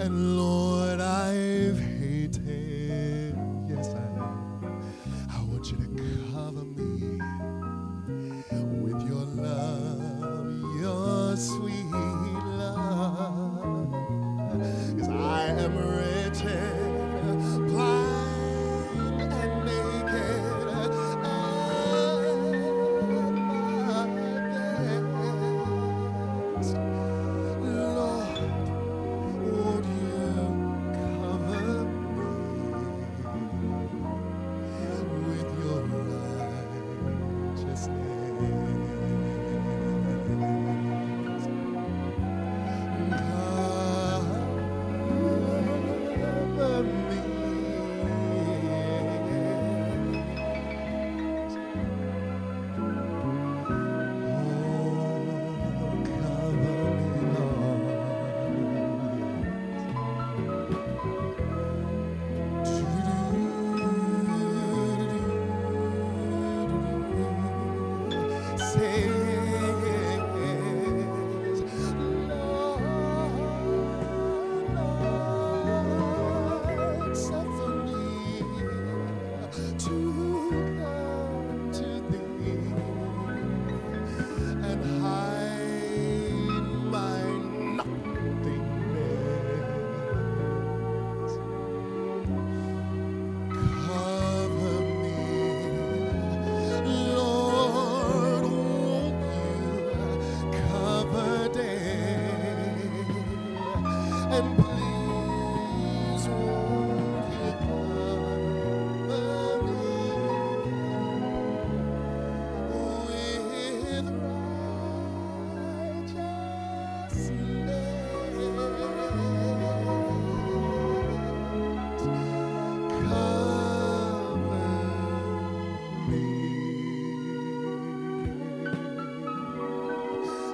And Lord, I've hated, yes I have. I want you to cover me with your love, your sweet love. Cause I am wretched, blind and naked, and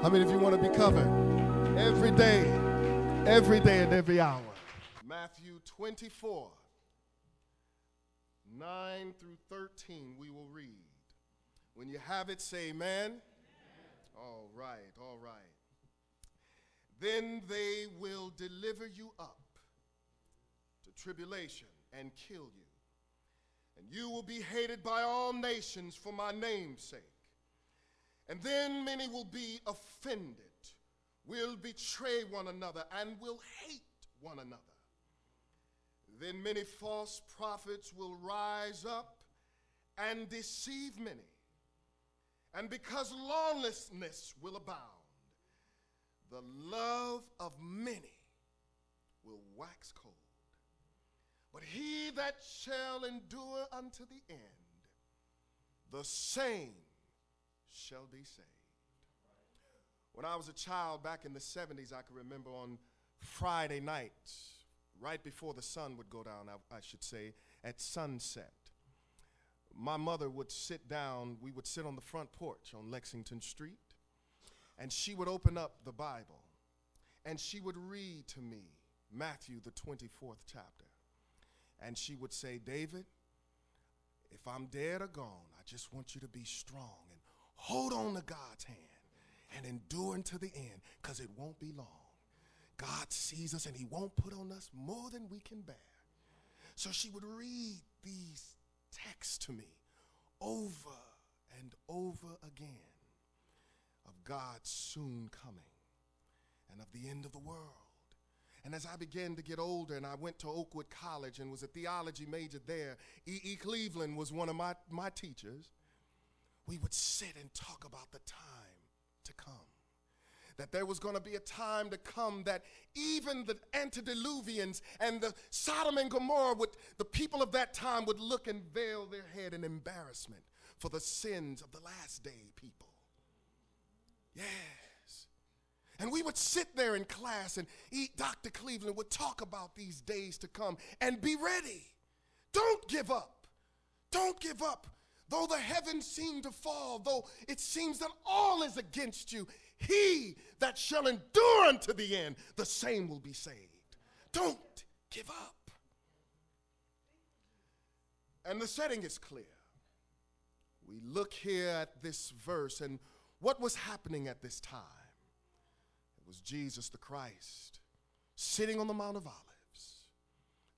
I mean, if you want to be covered every day and every hour. Matthew 24, 9 through 13, we will read. When you have it, say amen. Amen. All right, all right. Then they will deliver you up to tribulation and kill you. And you will be hated by all nations for my name's sake. And then many will be offended, will betray one another, and will hate one another. Then many false prophets will rise up and deceive many. And because lawlessness will abound, the love of many will wax cold. But he that shall endure unto the end, the same shall be saved. When I was a child back in the 70s, I can remember on Friday nights, right before the sun would go down, I should say, at sunset, my mother would sit down, we would sit on the front porch on Lexington Street, and she would open up the Bible, and she would read to me Matthew, the 24th chapter, and she would say, David, if I'm dead or gone, I just want you to be strong and hold on to God's hand and endure until the end, because it won't be long. God sees us and he won't put on us more than we can bear. So she would read these texts to me over and over again of God soon coming and of the end of the world. And as I began to get older and I went to Oakwood College and was a theology major there, E.E. Cleveland was one of my teachers. We would sit and talk about the time to come. That there was going to be a time to come that even the antediluvians and the Sodom and Gomorrah, the people of that time would look and veil their head in embarrassment for the sins of the last day people. Yes. And we would sit there in class and Dr. Cleveland would talk about these days to come and be ready. Don't give up. Don't give up. Though the heavens seem to fall, though it seems that all is against you, he that shall endure unto the end, the same will be saved. Don't give up. And the setting is clear. We look here at this verse and what was happening at this time. It was Jesus the Christ sitting on the Mount of Olives,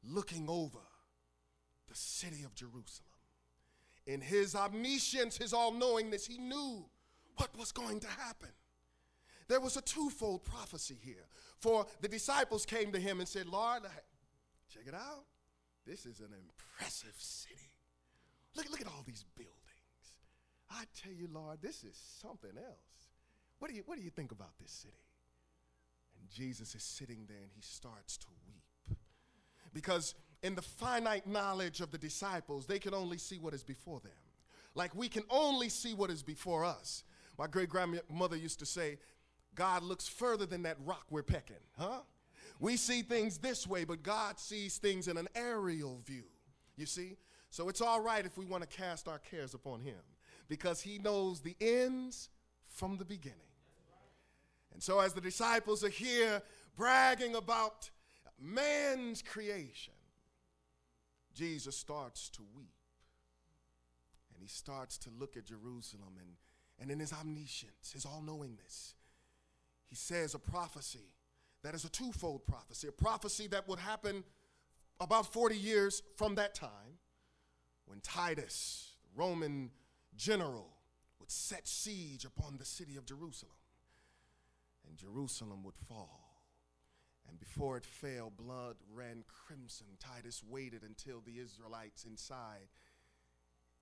looking over the city of Jerusalem. In his omniscience, his all-knowingness, he knew what was going to happen. There was a twofold prophecy here. For the disciples came to him and said, Lord, check it out. This is an impressive city. Look at all these buildings. I tell you, Lord, this is something else. What do you think about this city? And Jesus is sitting there and he starts to weep. Because in the finite knowledge of the disciples, they can only see what is before them. Like we can only see what is before us. My great-grandmother used to say, God looks further than that rock we're pecking, huh? We see things this way, but God sees things in an aerial view, you see? So it's all right if we want to cast our cares upon him, because he knows the ends from the beginning. And so as the disciples are here bragging about man's creation, Jesus starts to weep. And he starts to look at Jerusalem, and in his omniscience, his all-knowingness, he says a prophecy that is a twofold prophecy, a prophecy that would happen about 40 years from that time when Titus, the Roman general, would set siege upon the city of Jerusalem. And Jerusalem would fall. And before it fell, blood ran crimson. Titus waited until the Israelites inside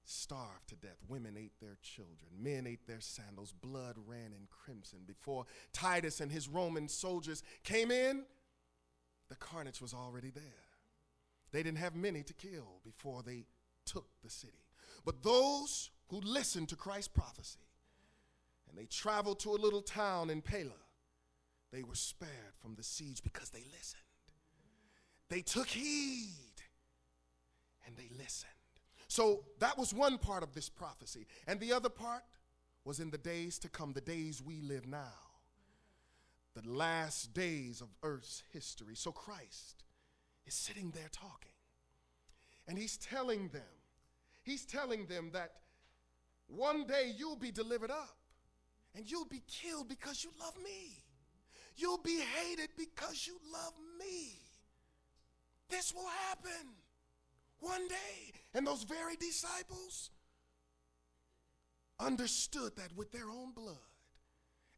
starved to death. Women ate their children. Men ate their sandals. Blood ran in crimson. Before Titus and his Roman soldiers came in, the carnage was already there. They didn't have many to kill before they took the city. But those who listened to Christ's prophecy and they traveled to a little town in Pella, they were spared from the siege because they listened. They took heed and they listened. So that was one part of this prophecy. And the other part was in the days to come, the days we live now, the last days of earth's history. So Christ is sitting there talking. And he's telling them that one day you'll be delivered up and you'll be killed because you love me. You'll be hated because you love me. This will happen. One day, and those very disciples understood that with their own blood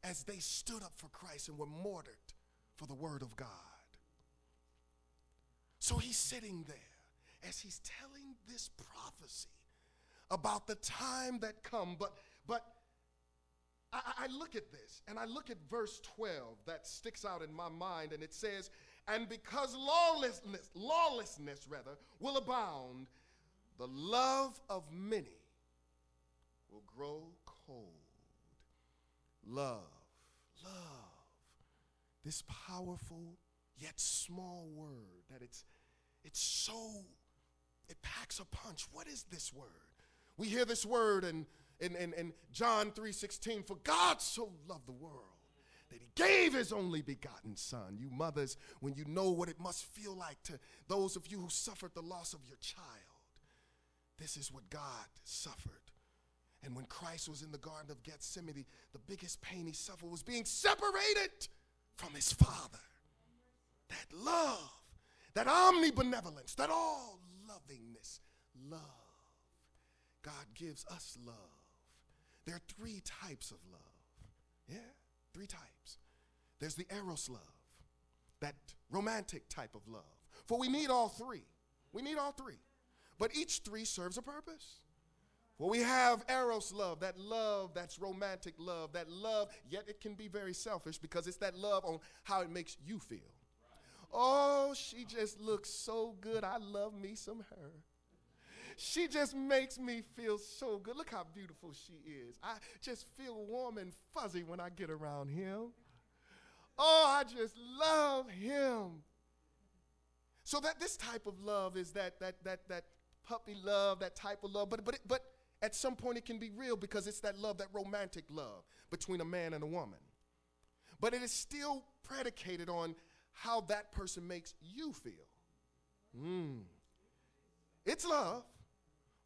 as they stood up for Christ and were martyred for the word of God. So he's sitting there as he's telling this prophecy about the time that come. But I look at this, and I look at verse 12 that sticks out in my mind, and it says, and because lawlessness will abound, the love of many will grow cold. Love, this powerful yet small word that it's so, it packs a punch. What is this word? We hear this word in John 3:16, for God so loved the world that he gave his only begotten son. You mothers, when you know what it must feel like to those of you who suffered the loss of your child, this is what God suffered. And when Christ was in the Garden of Gethsemane, the biggest pain he suffered was being separated from his Father. That love, that omnibenevolence, that all-lovingness, love. God gives us love. There are three types of love, yeah? Three types. There's the Eros love, that romantic type of love. For we need all three. We need all three. But each three serves a purpose. For we have Eros love that's romantic love, that love, yet it can be very selfish because it's that love on how it makes you feel. Oh, she just looks so good. I love me some her. She just makes me feel so good. Look how beautiful she is. I just feel warm and fuzzy when I get around him. Oh, I just love him. So that this type of love is that puppy love, that type of love. But at some point it can be real because it's that love, that romantic love between a man and a woman. But it is still predicated on how that person makes you feel. It's love.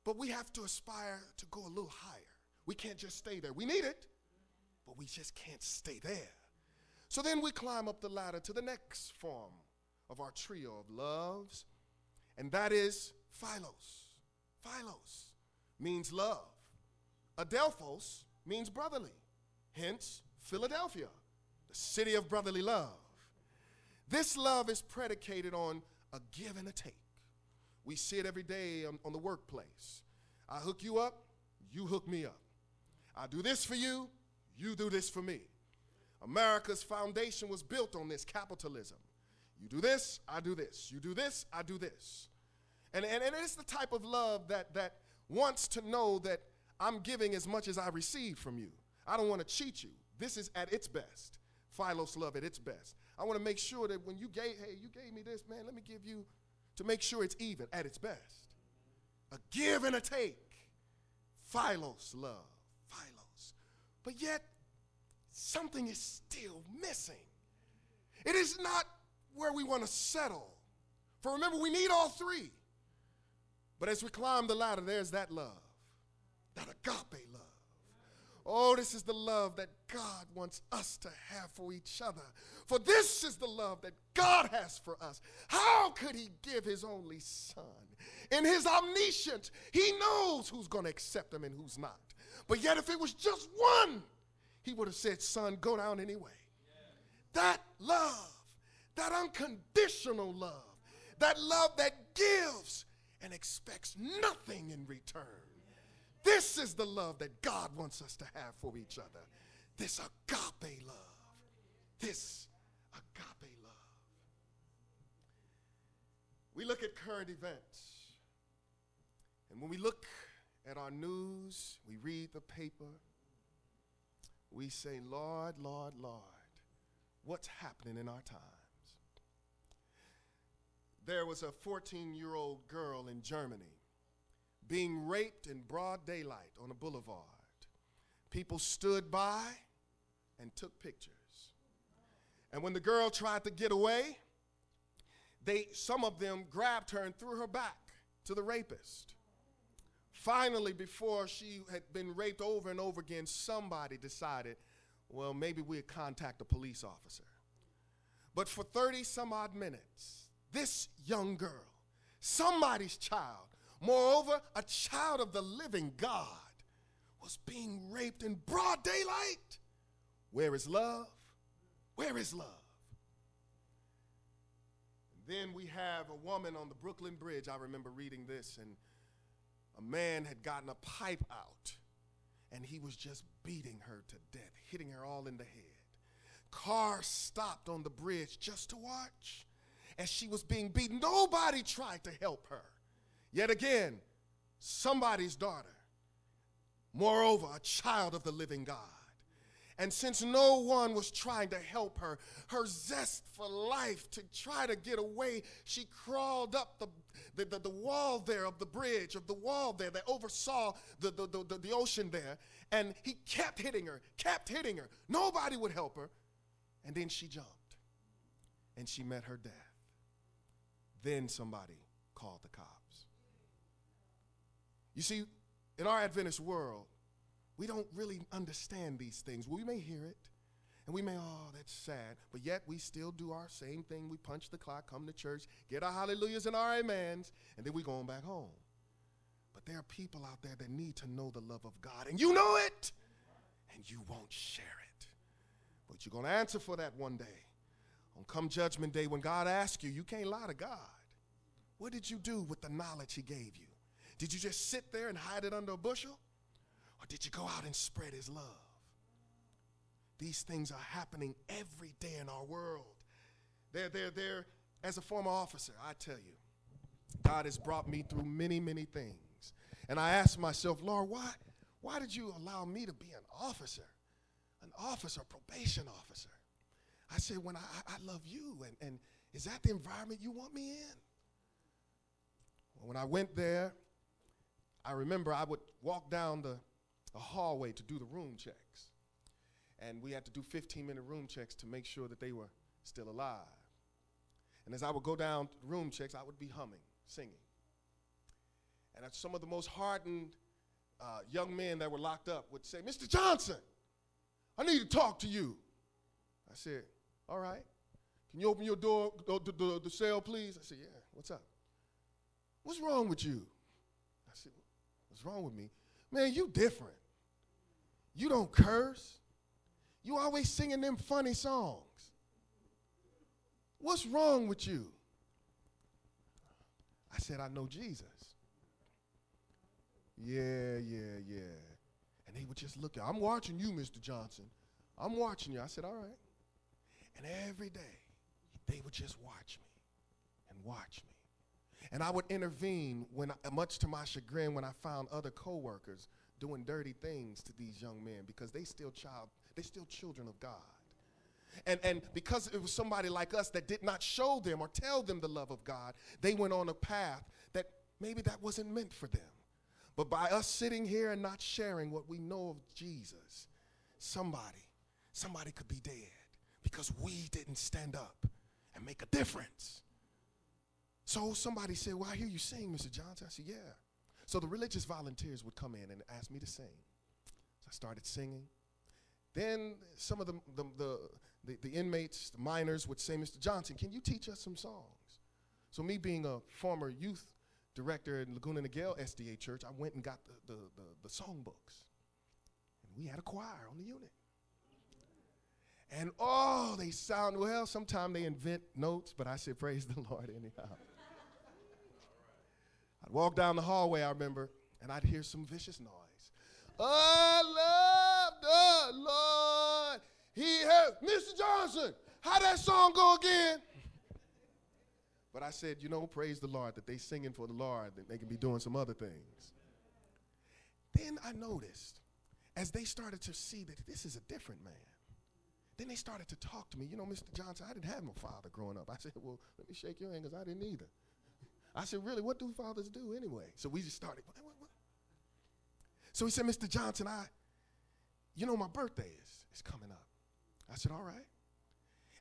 But we have to aspire to go a little higher. We can't just stay there. We need it, but we just can't stay there. So then we climb up the ladder to the next form of our trio of loves, and that is philos. Philos means love. Adelphos means brotherly, hence Philadelphia, the city of brotherly love. This love is predicated on a give and a take. We see it every day on the workplace. I hook you up, you hook me up. I do this for you, you do this for me. America's foundation was built on this, capitalism. You do this, I do this. You do this, I do this. And it's the type of love that wants to know that I'm giving as much as I receive from you. I don't want to cheat you. This is at its best. Philos love at its best. I want to make sure that when you gave me this, man, let me give you, to make sure it's even at its best. A give and a take. Philos love. Philos. But yet, something is still missing. It is not where we want to settle. For remember, we need all three. But as we climb the ladder, there's that love, that agape love. Oh, this is the love that God wants us to have for each other. For this is the love that God has for us. How could he give his only son? In his omniscience, he knows who's going to accept him and who's not. But yet if it was just one, he would have said, son, go down anyway. Yeah. That love, that unconditional love, that love that gives and expects nothing in return. This is the love that God wants us to have for each other. This agape love. This agape love. We look at current events. And when we look at our news, we read the paper, we say, Lord, Lord, Lord, what's happening in our times? There was a 14-year-old girl in Germany being raped in broad daylight on a boulevard. People stood by and took pictures. And when the girl tried to get away, some of them grabbed her and threw her back to the rapist. Finally, before she had been raped over and over again, somebody decided, well, maybe we'll contact a police officer. But for 30 some odd minutes, this young girl, somebody's child, moreover, a child of the living God, was being raped in broad daylight. Where is love? Where is love? And then we have a woman on the Brooklyn Bridge. I remember reading this, and a man had gotten a pipe out, and he was just beating her to death, hitting her all in the head. Cars stopped on the bridge just to watch as she was being beaten. Nobody tried to help her. Yet again, somebody's daughter, moreover, a child of the living God. And since no one was trying to help her, her zest for life to try to get away, she crawled up the wall there of the bridge, of the wall there that oversaw the ocean there, and he kept hitting her. Nobody would help her. And then she jumped, and she met her death. Then somebody called the cops. You see, in our Adventist world, we don't really understand these things. We may hear it, and we may, oh, that's sad, but yet we still do our same thing. We punch the clock, come to church, get our hallelujahs and our amens, and then we're going back home. But there are people out there that need to know the love of God, and you know it, and you won't share it. But you're going to answer for that one day. On come judgment day, when God asks you, you can't lie to God. What did you do with the knowledge he gave you? Did you just sit there and hide it under a bushel? Or did you go out and spread his love? These things are happening every day in our world. They're as a former officer, I tell you, God has brought me through many, many things. And I asked myself, Lord, why did you allow me to be an officer, probation officer? I said, when I love you, and is that the environment you want me in? Well, when I went there, I remember I would walk down the hallway to do the room checks. And we had to do 15-minute room checks to make sure that they were still alive. And as I would go down room checks, I would be humming, singing. And some of the most hardened young men that were locked up would say, Mr. Johnson, I need to talk to you. I said, all right. Can you open your door, the cell, please? I said, yeah, what's up? What's wrong with you? I said, what's wrong with me? Man, you different. You don't curse. You always singing them funny songs. What's wrong with you? I said, I know Jesus. Yeah. And they would just look at, I'm watching you, Mr. Johnson. I'm watching you. I said, all right. And every day, they would just watch me and watch me. And I would intervene, much to my chagrin, when I found other coworkers doing dirty things to these young men, because they still children of God. And because it was somebody like us that did not show them or tell them the love of God, they went on a path that maybe that wasn't meant for them. But by us sitting here and not sharing what we know of Jesus, somebody could be dead because we didn't stand up and make a difference. So somebody said, well, I hear you sing, Mr. Johnson. I said, yeah. So the religious volunteers would come in and ask me to sing. So I started singing. Then some of the inmates, the minors, would say, Mr. Johnson, can you teach us some songs? So me being a former youth director in Laguna Niguel SDA Church, I went and got the songbooks. And we had a choir on the unit. And oh, they sound well. Sometimes they invent notes, but I said, praise the Lord anyhow. I'd walk down the hallway, I remember, and I'd hear some vicious noise. I love the Lord. He heard, Mr. Johnson, how that song go again? But I said, you know, praise the Lord that they singing for the Lord, that they can be doing some other things. Then I noticed, as they started to see that this is a different man, then they started to talk to me. You know, Mr. Johnson, I didn't have no father growing up. I said, well, let me shake your hand, because I didn't either. I said, really, what do fathers do anyway? So we just started. What? So he said, Mr. Johnson, you know, my birthday is coming up. I said, all right.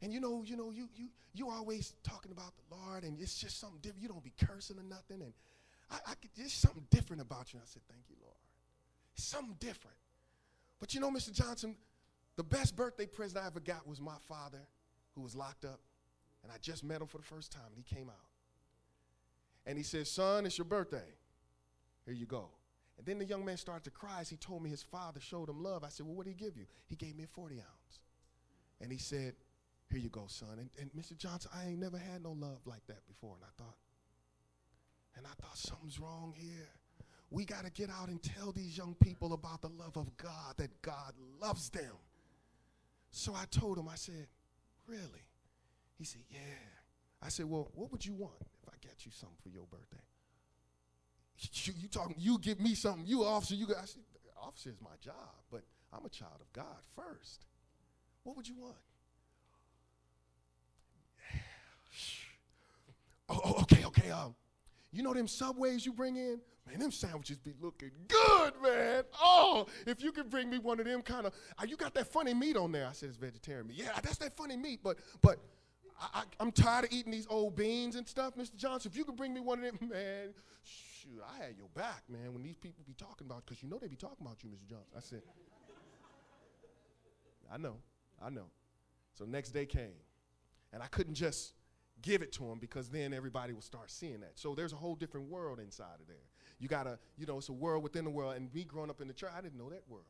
And you know, you always talking about the Lord, and it's just something different. You don't be cursing or nothing, and there's something different about you. And I said, thank you, Lord. It's something different. But you know, Mr. Johnson, the best birthday present I ever got was my father, who was locked up, and I just met him for the first time, and he came out. And he said, son, it's your birthday. Here you go. And then the young man started to cry as he told me his father showed him love. I said, well, what did he give you? He gave me a 40-ounce. And he said, here you go, son. And Mr. Johnson, I ain't never had no love like that before. And I thought something's wrong here. We got to get out and tell these young people about the love of God, that God loves them. So I told him, I said, really? He said, yeah. I said, well, what would you want if I get you something for your birthday? You talking, you give me something, you officer, you got. I said, officer is my job, but I'm a child of God first. What would you want? Okay. You know them Subways you bring in? Man, them sandwiches be looking good, man. Oh, if you could bring me one of them kind of, you got that funny meat on there. I said, it's vegetarian meat. Yeah, that's that funny meat, but I'm tired of eating these old beans and stuff, Mr. Johnson. If you could bring me one of them, man, shoot, I had your back, man, when these people be talking about, because you know they be talking about you, Mr. Johnson. I said, I know. So next day came, and I couldn't just give it to him, because then everybody will start seeing that. So there's a whole different world inside of there. You gotta, you know, it's a world within the world, and me growing up in the church, I didn't know that world.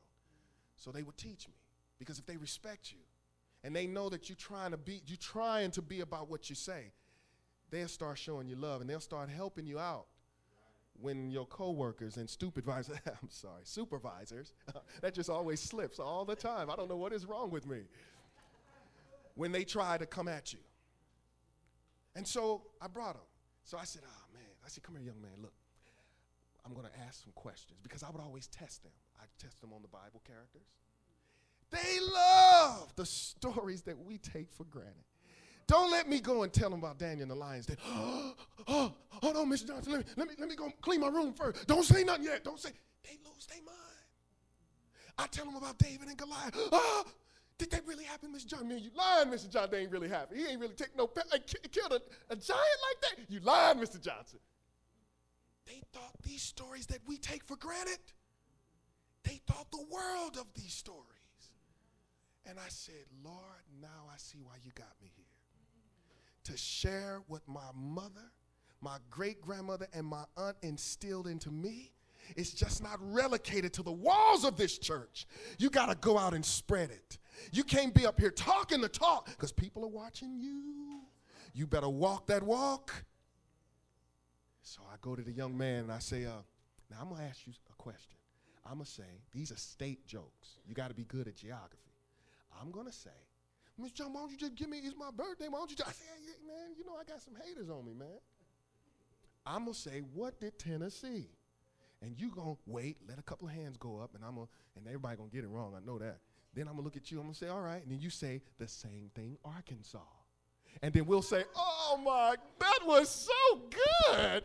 So they would teach me, because if they respect you, and they know that you're trying to be about what you say, they'll start showing you love, and they'll start helping you out when your coworkers and supervisors, that just always slips all the time. I don't know what is wrong with me. When they try to come at you. And so I brought him. So I said, oh, man. I said, come here, young man, look. I'm going to ask some questions, because I would always test them. I'd test them on the Bible characters. They love the stories that we take for granted. Don't let me go and tell them about Daniel and the lion's den. Oh, hold on, Mr. Johnson. Let me go clean my room first. Don't say nothing yet. Don't say. They lose their mind. I tell them about David and Goliath. Oh, did that really happen, Mr. Johnson? Man, you lying, Mr. Johnson. They ain't really happen. He ain't really take no pet. Killed a giant like that. You lying, Mr. Johnson. They thought these stories that we take for granted. They thought the world of these stories. And I said, Lord, now I see why you got me here. to share what my mother, my great-grandmother, and my aunt instilled into me, it's just not relocated to the walls of this church. You got to go out and spread it. You can't be up here talking the talk because people are watching you. You better walk that walk. So I go to the young man and I say, now I'm going to ask you a question. I'm going to say, these are state jokes. You got to be good at geography. I'm going to say, Mr. John, why don't you just give me, it's my birthday, why don't you just, I say, hey, man, you know I got some haters on me, man. I'm going to say, what did Tennessee? And you going to wait, let a couple of hands go up, and I'm gonna, and everybody going to get it wrong, I know that. Then I'm going to look at you, I'm going to say, all right, and then you say the same thing, Arkansas. And then we'll say, oh my, that was so good.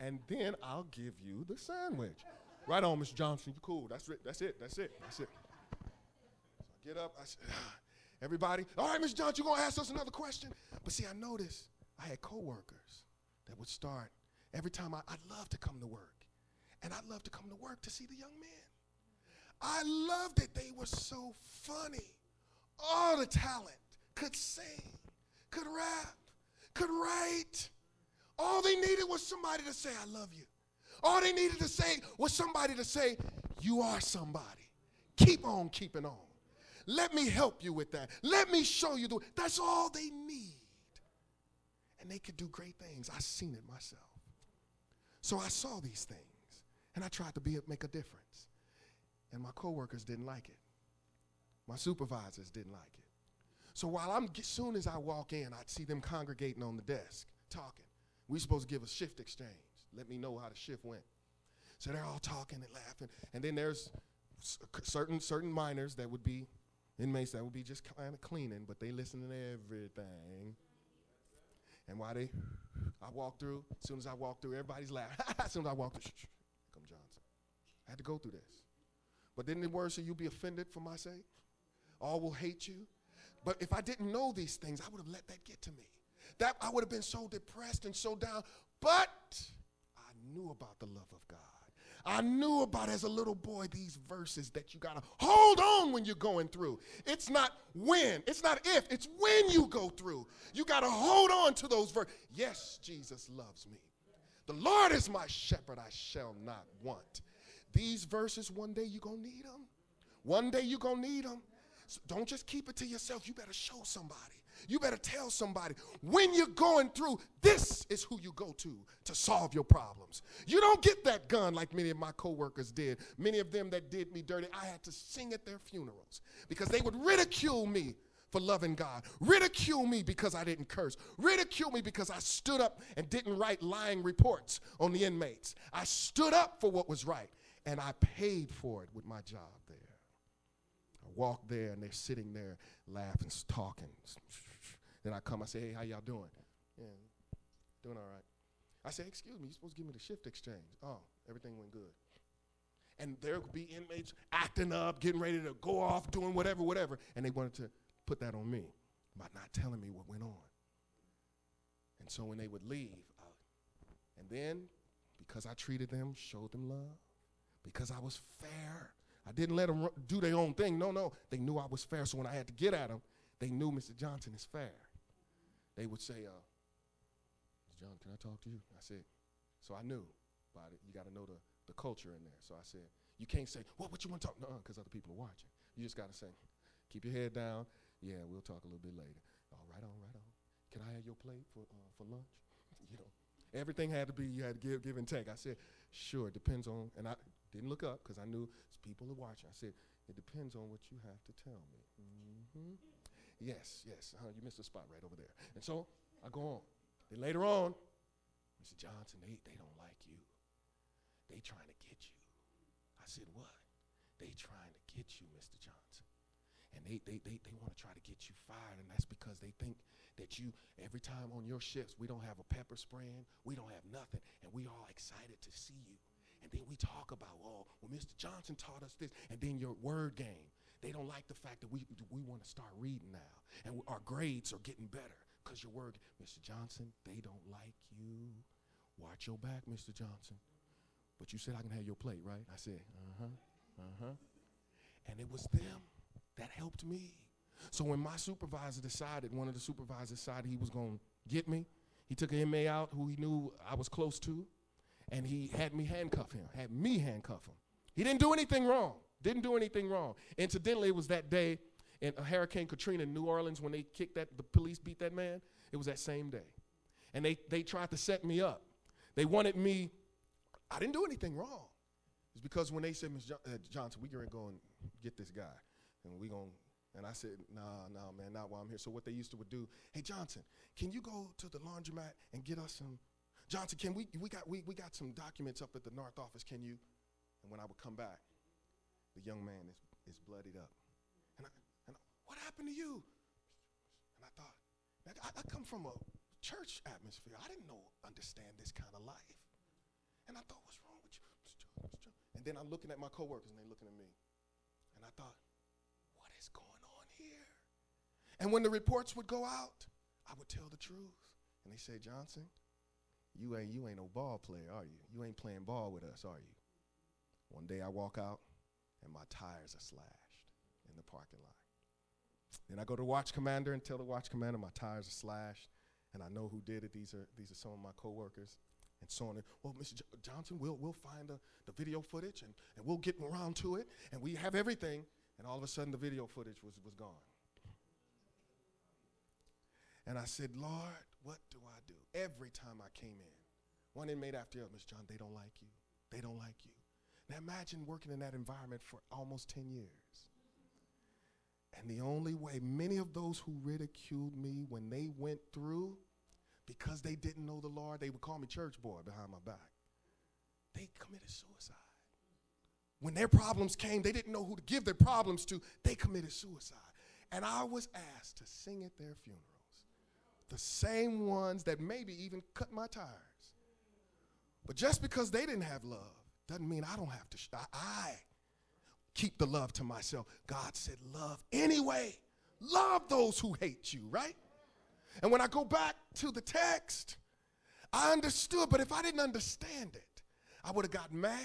And then I'll give you the sandwich. Right on, Mr. Johnson, you cool, that's it. So I get up, I say, everybody, all right, Mr. Johnson, you're going to ask us another question? But see, I noticed I had coworkers that would start, every time I'd love to come to work. And I loved to come to work to see the young men. I loved it. They were so funny. All the talent. Could sing. Could rap. Could write. All they needed was somebody to say, I love you. All they needed to say was somebody to say, you are somebody. Keep on keeping on. Let me help you with that. Let me show you. That's all they need. And they could do great things. I've seen it myself. So I saw these things. And I tried to make a difference. And my coworkers didn't like it. My supervisors didn't like it. So as soon as I walk in, I'd see them congregating on the desk, talking. We're supposed to give a shift exchange. Let me know how the shift went. So they're all talking and laughing. And then there's certain minors that would be inmates that would be just kind of cleaning, but they listen to everything. And while I walk through, as soon as I walk through, everybody's laughing. As soon as I walk through, Johnson. I had to go through this. But didn't the word say you'll be offended for my sake? All will hate you. But if I didn't know these things, I would have let that get to me. That I would have been so depressed and so down. But I knew about the love of God. I knew about, as a little boy, these verses that you got to hold on when you're going through. It's not when. It's not if. It's when you go through. You got to hold on to those verses. Yes, Jesus loves me. The Lord is my shepherd, I shall not want. These verses, one day you're going to need them. One day you're going to need them. So don't just keep it to yourself. You better show somebody. You better tell somebody. When you're going through, this is who you go to solve your problems. You don't get that gun like many of my coworkers did. Many of them that did me dirty, I had to sing at their funerals because they would ridicule me for loving God, ridicule me because I didn't curse, ridicule me because I stood up and didn't write lying reports on the inmates. I stood up for what was right, and I paid for it with my job there. I walked there, and they're sitting there laughing, talking. Then I come, I say, hey, how y'all doing? Yeah, doing all right. I say, excuse me, you're supposed to give me the shift exchange. Oh, everything went good. And there would be inmates acting up, getting ready to go off, doing whatever, and they wanted to put that on me by not telling me what went on. And so when they would leave, and then because I treated them, showed them love, because I was fair, I didn't let them do their own thing. No, they knew I was fair. So when I had to get at them, they knew Mr. Johnson is fair. They would say, Mr. Johnson, can I talk to you? I said, so I knew about it. You got to know the culture in there. So I said, you can't say, well, what you want to talk? No, because other people are watching. You just got to say, keep your head down. Yeah, we'll talk a little bit later. All right on. Can I have your plate for lunch? You know, everything had to be, you had to give and take. I said, sure, it depends on, and I didn't look up because I knew people are watching. I said, it depends on what you have to tell me. Mm-hmm. Yes, you missed a spot right over there. And so I go on. Then later on, Mr. Johnson, they don't like you. They trying to get you. I said, what? They trying to get you, Mr. Johnson. And they want to try to get you fired, and that's because they think that you, every time on your shifts, we don't have a pepper spraying, we don't have nothing, and we all excited to see you. And then we talk about, oh, well, Mr. Johnson taught us this, and then your word game. They don't like the fact that we want to start reading now, and our grades are getting better because your word, Mr. Johnson, they don't like you. Watch your back, Mr. Johnson. But you said I can have your plate, right? I said, And it was them. That helped me. So when my supervisor decided, one of the supervisors decided he was going to Get me? He took an inmate out who he knew I was close to, and he had me handcuff him, had me handcuff him. He didn't do anything wrong, didn't do anything wrong. Incidentally, it was that day in Hurricane Katrina in New Orleans when they kicked that, the police beat that man, it was that same day. And they tried to set me up. They wanted me, I didn't do anything wrong. It's because when they said, Ms. Johnson, we're going to go and get this guy, and we're going to, and I said, nah, man, not while I'm here. So what they used to would do, hey, Johnson, can you go to the laundromat and get us some, Johnson, can we got some documents up at the north office, can you? And when I would come back, the young man is bloodied up. And I, what happened to you? And I thought, man, I come from a church atmosphere. I didn't understand this kind of life. And I thought, what's wrong with you? And then I'm looking at my coworkers, and they're looking at me. And I thought, what is going on? And when the reports would go out, I would tell the truth. And they say, Johnson, you ain't no ball player, are you? You ain't playing ball with us, are you? One day I walk out, and my tires are slashed in the parking lot. Then I go to watch commander and tell the watch commander my tires are slashed, and I know who did it. These are some of my coworkers and so on. Well, Mr. Johnson, we'll find the video footage, and we'll get around to it, and we have everything. And all of a sudden, the video footage was gone. And I said, Lord, what do I do? Every time I came in, one inmate after the other, Miss John, they don't like you. They don't like you. Now imagine working in that environment for almost 10 years. And the only way, many of those who ridiculed me when they went through, because they didn't know the Lord, they would call me church boy behind my back. They committed suicide. When their problems came, they didn't know who to give their problems to. They committed suicide. And I was asked to sing at their funeral. The same ones that maybe even cut my tires. But just because they didn't have love doesn't mean I don't have to. I keep the love to myself. God said love anyway. Love those who hate you, right? And when I go back to the text, I understood. But if I didn't understand it, I would have gotten mad.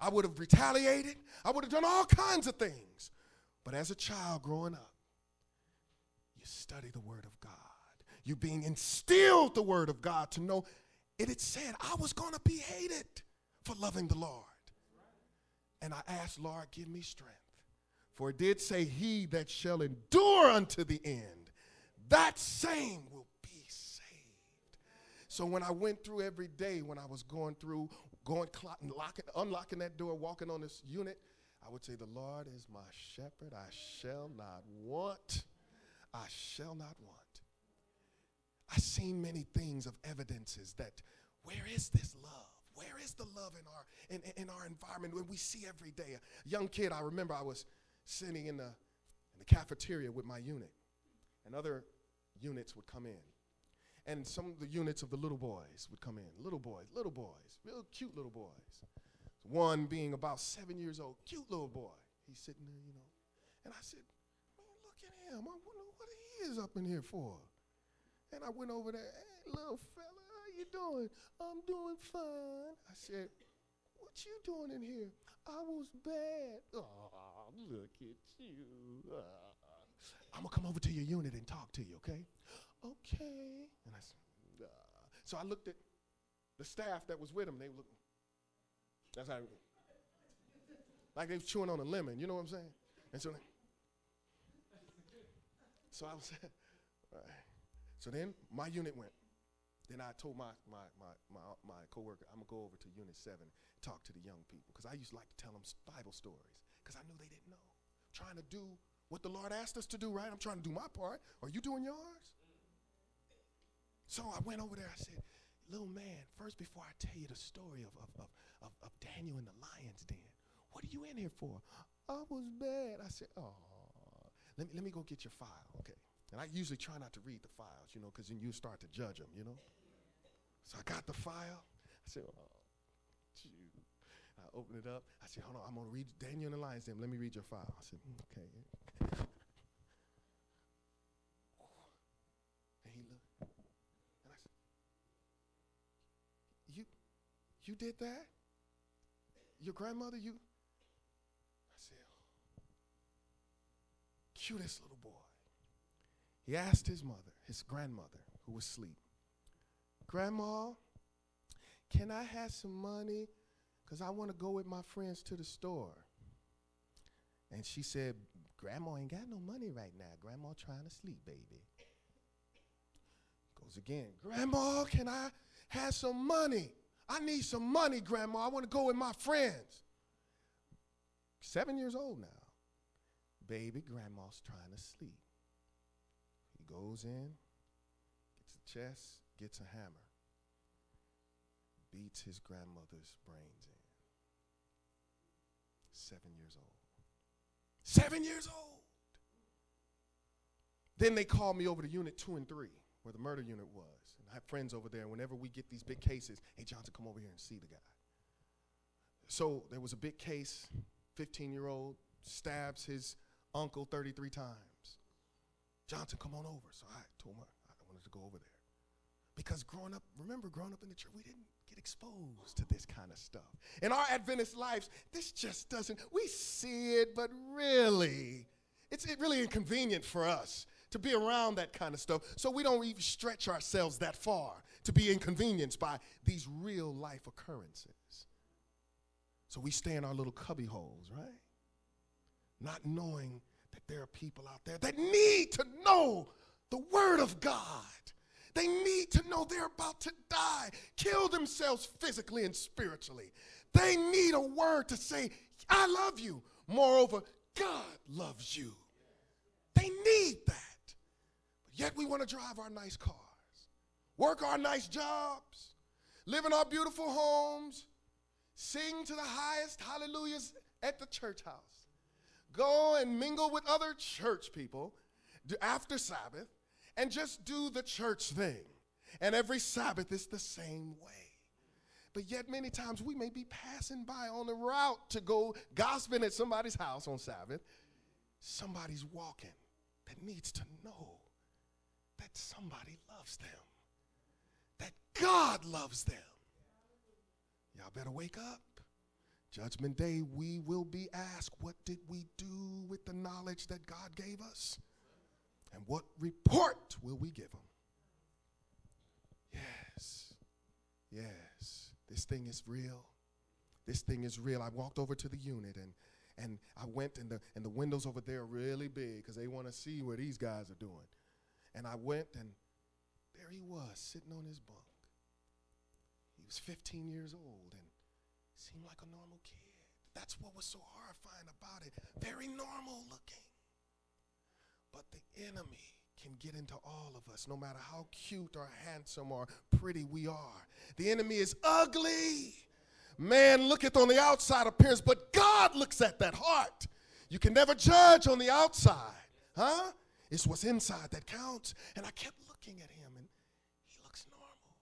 I would have retaliated. I would have done all kinds of things. But as a child growing up, you study the Word of God. You being instilled the Word of God to know it said I was going to be hated for loving the Lord. And I asked, Lord, give me strength. For it did say, he that shall endure unto the end, that same will be saved. So when I went through every day, when I was unlocking that door, walking on this unit, I would say, the Lord is my shepherd. I shall not want. I shall not want. I've seen many things of evidences that where is this love? Where is the love in our environment when we see every day? A young kid, I remember I was sitting in the cafeteria with my unit, and other units would come in. And some of the units of the little boys would come in. Little boys, real cute little boys. One being about 7 years old, cute little boy. He's sitting there, you know. And I said, man, look at him. I wonder what he is up in here for. And I went over there, hey, little fella, how you doing? I'm doing fine. I said, what you doing in here? I was bad. Oh, look at you. Oh. I'm going to come over to your unit and talk to you, okay? Okay. And I said, so I looked at the staff that was with him. They were looking. That's how like they were chewing on a lemon, you know what I'm saying? And so, I was all right. So then my unit went. Then I told my coworker, I'm going to go over to Unit 7 and talk to the young people. Because I used to like to tell them Bible stories. Because I knew they didn't know. I'm trying to do what the Lord asked us to do, right? I'm trying to do my part. Are you doing yours? So I went over there. I said, little man, first before I tell you the story of Daniel in the lion's den, what are you in here for? I was bad. I said, oh, let me go get your file, okay? And I usually try not to read the files, you know, because then you start to judge them, you know. So I got the file. I said, oh, shoot. I opened it up. I said, hold on, I'm going to read Daniel and the lion's den. Let me read your file. I said, okay. And he looked. And I said, you did that? Your grandmother, you? I said, oh. Cutest little boy. He asked his grandmother, who was asleep. Grandma, can I have some money? Because I want to go with my friends to the store. And she said, Grandma ain't got no money right now. Grandma trying to sleep, baby. Goes again, Grandma, can I have some money? I need some money, Grandma. I want to go with my friends. 7 years old now. Baby, Grandma's trying to sleep. He goes in, gets a chest, gets a hammer, beats his grandmother's brains in. 7 years old. 7 years old! Then they called me over to Unit 2 and 3, where the murder unit was. And I have friends over there, and whenever we get these big cases, hey, Johnson, come over here and see the guy. So there was a big case, 15-year-old stabs his uncle 33 times. Johnson, come on over. So I told him I wanted to go over there. Because growing up, remember growing up in the church, we didn't get exposed to this kind of stuff. In our Adventist lives, this just doesn't, we see it, but really, it's really inconvenient for us to be around that kind of stuff. So we don't even stretch ourselves that far to be inconvenienced by these real life occurrences. So we stay in our little cubby holes, right? Not knowing that there are people out there that need to know the Word of God. They need to know they're about to die, kill themselves physically and spiritually. They need a word to say, I love you. Moreover, God loves you. They need that. But yet we want to drive our nice cars, work our nice jobs, live in our beautiful homes, sing to the highest hallelujahs at the church house, go and mingle with other church people after Sabbath, and just do the church thing. And every Sabbath is the same way. But yet many times we may be passing by on the route to go gossiping at somebody's house on Sabbath. Somebody's walking that needs to know that somebody loves them, that God loves them. Y'all better wake up. Judgment Day, we will be asked, what did we do with the knowledge that God gave us? And what report will we give them? Yes, yes, this thing is real. This thing is real. I walked over to the unit and I went, and the windows over there are really big because they want to see what these guys are doing. And I went, and there he was sitting on his bunk. He was 15 years old and seemed like a normal kid. That's what was so horrifying about it. Very normal looking. But the enemy can get into all of us, no matter how cute or handsome or pretty we are. The enemy is ugly. Man looketh on the outside appearance, but God looks at that heart. You can never judge on the outside, huh? It's what's inside that counts. And I kept looking at him, and he looks normal.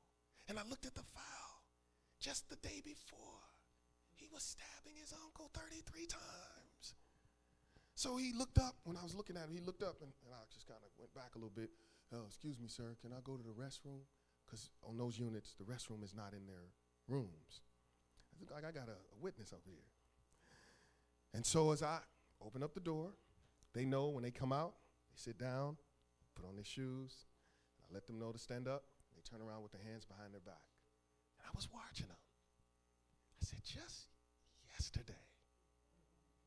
And I looked at the file just the day before. He was stabbing his uncle 33 times. So he looked up, when I was looking at him, he looked up, and I just kind of went back a little bit. Oh, excuse me, sir, can I go to the restroom? Because on those units, the restroom is not in their rooms. I look like I got a witness up here. And so as I open up the door, they know when they come out, they sit down, put on their shoes, and I let them know to stand up. They turn around with their hands behind their back. And I was watching them. I said, just yesterday,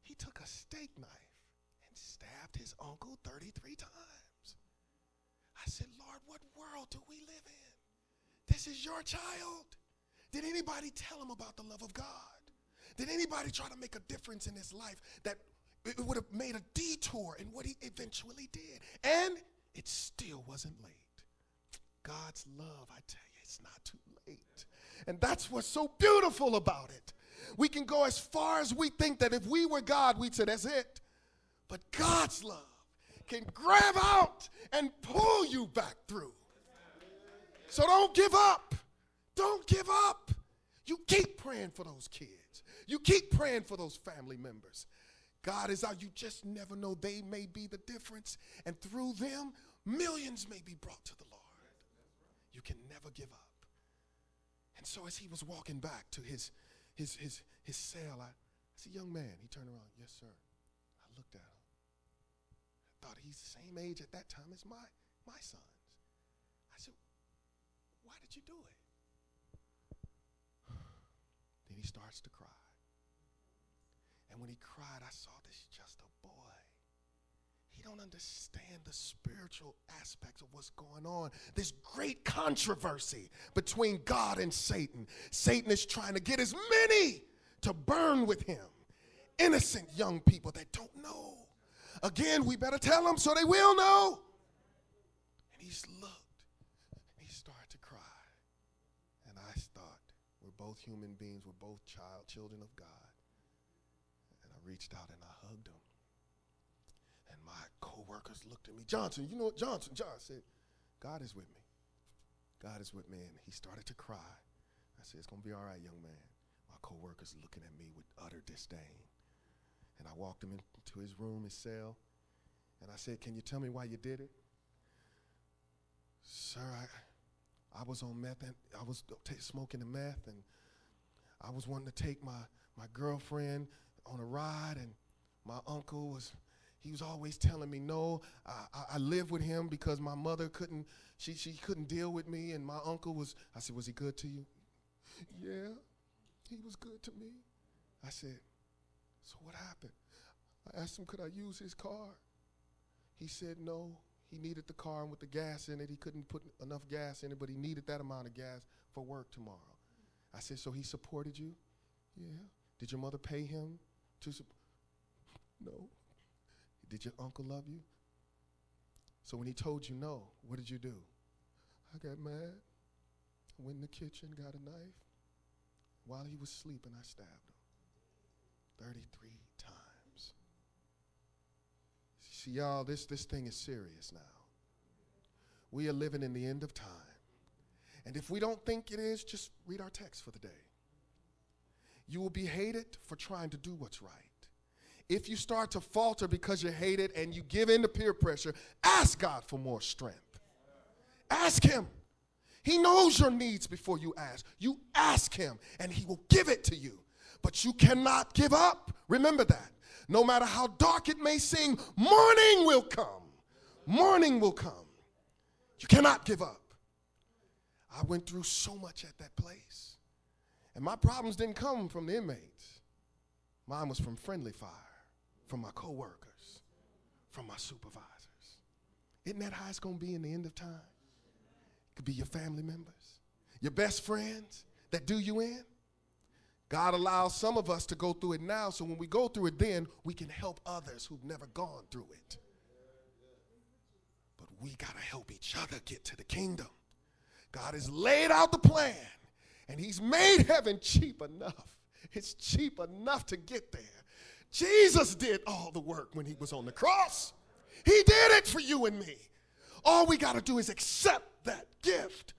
he took a steak knife, stabbed his uncle 33 times. I said, Lord, what world do we live in? This is your child. Did anybody tell him about the love of God? Did anybody try to make a difference in his life that it would have made a detour in what he eventually did? And it still wasn't late. God's love, I tell you, it's not too late. And that's what's so beautiful about it. We can go as far as we think that if we were God, we'd say, that's it. But God's love can grab out and pull you back through. So don't give up. Don't give up. You keep praying for those kids. You keep praying for those family members. God is out. You just never know. They may be the difference. And through them, millions may be brought to the Lord. You can never give up. And so as he was walking back to his cell, I said, young man, he turned around. Yes, sir. I looked at him. Thought he's the same age at that time as my sons. I said, why did you do it? Then he starts to cry. And when he cried, I saw this is just a boy. He don't understand the spiritual aspects of what's going on. This great controversy between God and Satan. Satan is trying to get as many to burn with him. Innocent young people that don't know. Again, we better tell them so they will know. And he's looked. And he started to cry. And I thought, we're both human beings. We're both children of God. And I reached out and I hugged him. And my co-workers looked at me. Johnson, you know what? Johnson said, God is with me. God is with me. And he started to cry. I said, it's going to be all right, young man. My co-workers looking at me with utter disdain. And I walked him into his room, his cell. And I said, can you tell me why you did it? Sir, I was on meth. And I was smoking the meth. And I was wanting to take my girlfriend on a ride. And my uncle was... He was always telling me, no, I lived with him because my mother couldn't, she couldn't deal with me, and my uncle was, I said, was he good to you? Yeah, he was good to me. I said, so what happened? I asked him, could I use his car? He said, no, he needed the car, and with the gas in it, he couldn't put enough gas in it, but he needed that amount of gas for work tomorrow. I said, so he supported you? Yeah. Did your mother pay him to support? No. Did your uncle love you? So when he told you no, what did you do? I got mad, went in the kitchen, got a knife. While he was sleeping, I stabbed him 33 times. See, y'all, this thing is serious now. We are living in the end of time. And if we don't think it is, just read our text for the day. You will be hated for trying to do what's right. If you start to falter because you're hated and you give in to peer pressure, ask God for more strength. Ask him. He knows your needs before you ask. You ask him and he will give it to you. But you cannot give up. Remember that. No matter how dark it may seem, morning will come. Morning will come. You cannot give up. I went through so much at that place. And my problems didn't come from the inmates. Mine was from friendly fire. From my co-workers, from my supervisors. Isn't that how it's going to be in the end of time? It could be your family members, your best friends that do you in. God allows some of us to go through it now, so when we go through it then, we can help others who've never gone through it. But we got to help each other get to the kingdom. God has laid out the plan, and he's made heaven cheap enough. It's cheap enough to get there. Jesus did all the work when he was on the cross. He did it for you and me. All we got to do is accept that gift,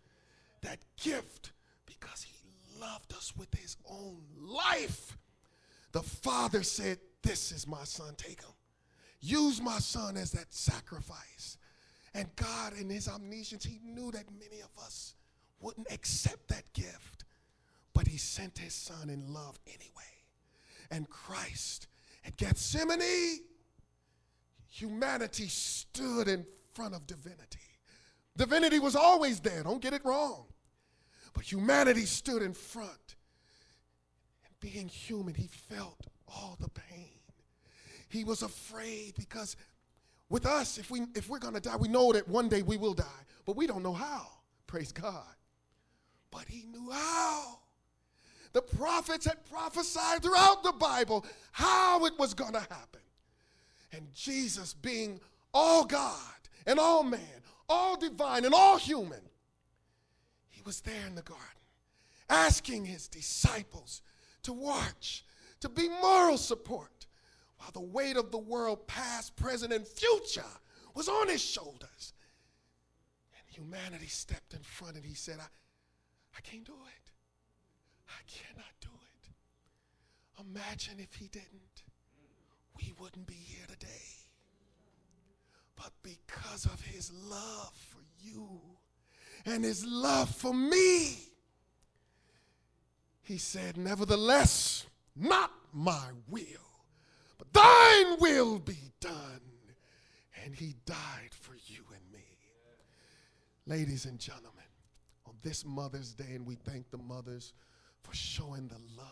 because he loved us with his own life. The Father said, this is my son, take him. Use my son as that sacrifice. And God, in his omniscience, he knew that many of us wouldn't accept that gift, but he sent his son in love anyway. And Christ, at Gethsemane, humanity stood in front of divinity. Divinity was always there, don't get it wrong. But humanity stood in front. And being human, he felt all the pain. He was afraid because with us, if we're gonna die, we know that one day we will die, but we don't know how, praise God. But he knew how. The prophets had prophesied throughout the Bible how it was going to happen. And Jesus, being all God and all man, all divine and all human, he was there in the garden asking his disciples to watch, to be moral support, while the weight of the world, past, present, and future, was on his shoulders. And humanity stepped in front and he said, I can't do it. I cannot do it. Imagine if he didn't. We wouldn't be here today. But because of his love for you and his love for me, he said, nevertheless, not my will, but thine will be done. And he died for you and me. Ladies and gentlemen, on this Mother's Day, and we thank the mothers for showing the love.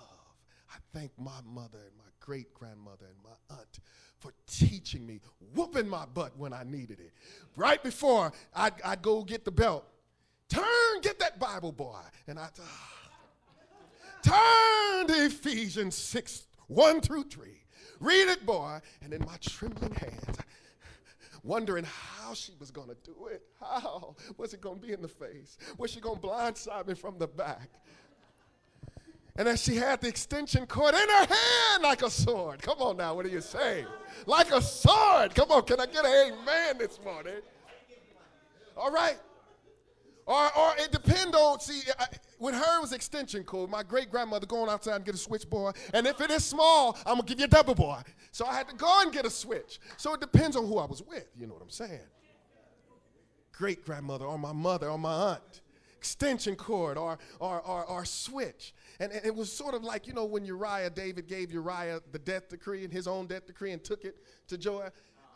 I thank my mother and my great-grandmother and my aunt for teaching me, whooping my butt when I needed it. Right before I'd go get the belt, turn, get that Bible, boy. And I turn to Ephesians 6, 1 through 3. Read it, boy. And in my trembling hands, wondering how she was going to do it. How was it going to be in the face? Was she going to blindside me from the back? And as she had the extension cord in her hand like a sword. Come on now, what are you saying? Like a sword. Come on, can I get an amen this morning? All right. Or it depends on, see, with her it was extension cord. My great-grandmother going outside and get a switchboard. And if it is small, I'm going to give you a double boy. So I had to go and get a switch. So it depends on who I was with, you know what I'm saying. Great-grandmother or my mother or my aunt. Extension cord or switch. And it was sort of like, you know, when Uriah, David gave Uriah the death decree and his own death decree and took it to Joab.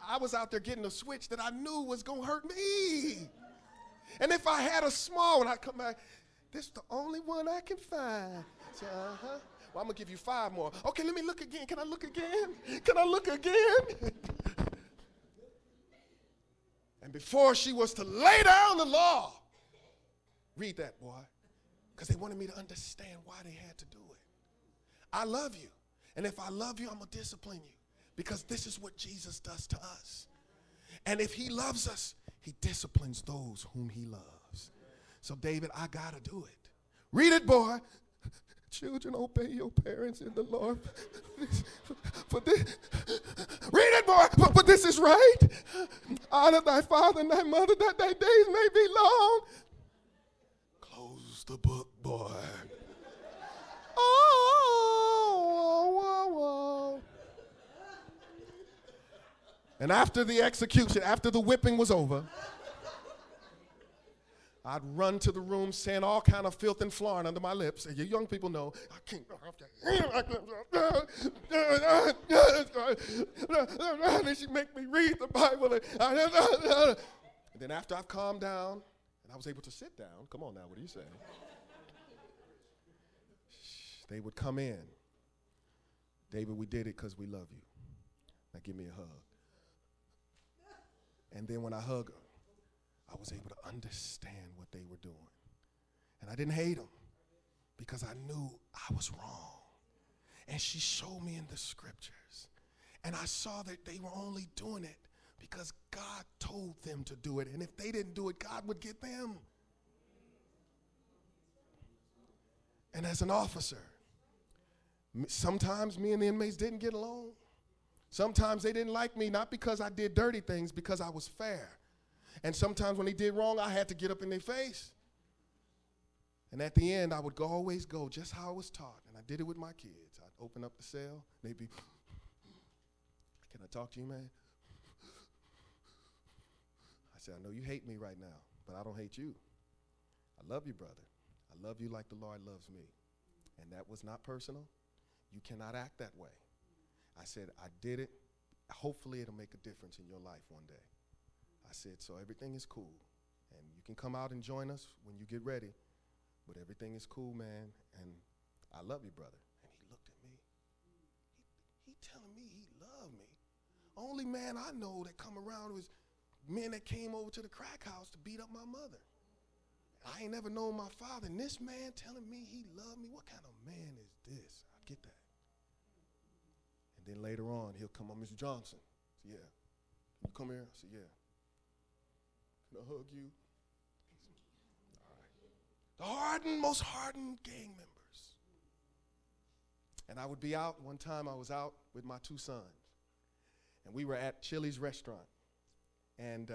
I was out there getting a switch that I knew was going to hurt me. And if I had a small one, I'd come back, this is the only one I can find. So, well, I'm going to give you 5 more. Okay, let me look again. Can I look again? Can I look again? And before she was to lay down the law, read that, boy. Because they wanted me to understand why they had to do it. I love you. And if I love you, I'm going to discipline you. Because this is what Jesus does to us. And if he loves us, he disciplines those whom he loves. So, David, I got to do it. Read it, boy. Children, obey your parents in the Lord. Read it, boy. But this is right. Honor thy father and thy mother that thy days may be long. The book, boy. Oh, whoa, whoa. And after the execution, after the whipping was over, I'd run to the room saying all kind of filth and flarn under my lips. And you young people know, I can't. And she make me read the Bible. And then after I've calmed down, and I was able to sit down. Come on now, what do you say? They would come in. David, we did it because we love you. Now give me a hug. And then when I hugged her, I was able to understand what they were doing. And I didn't hate them because I knew I was wrong. And she showed me in the scriptures. And I saw that they were only doing it because God told them to do it. And if they didn't do it, God would get them. And as an officer, sometimes me and the inmates didn't get along. Sometimes they didn't like me, not because I did dirty things, because I was fair. And sometimes when they did wrong, I had to get up in their face. And at the end, I would always go just how I was taught. And I did it with my kids. I'd open up the cell. They'd be, can I talk to you, man? I know you hate me right now, but I don't hate you. I love you, brother. I love you like the Lord loves me. And that was not personal. You cannot act that way. I said, I did it. Hopefully it'll make a difference in your life one day. I said, so everything is cool. And you can come out and join us when you get ready. But everything is cool, man. And I love you, brother. And he looked at me. He telling me he loved me. Only man I know that come around was men that came over to the crack house to beat up my mother. I ain't never known my father. And this man telling me he loved me, what kind of man is this? I get that. And then later on, he'll come on, Mr. Johnson. I say, yeah. Can you come here? I say, yeah. Can I hug you? All right. The hardened, most hardened gang members. And I would be out. One time I was out with my 2 sons. And we were at Chili's restaurant. And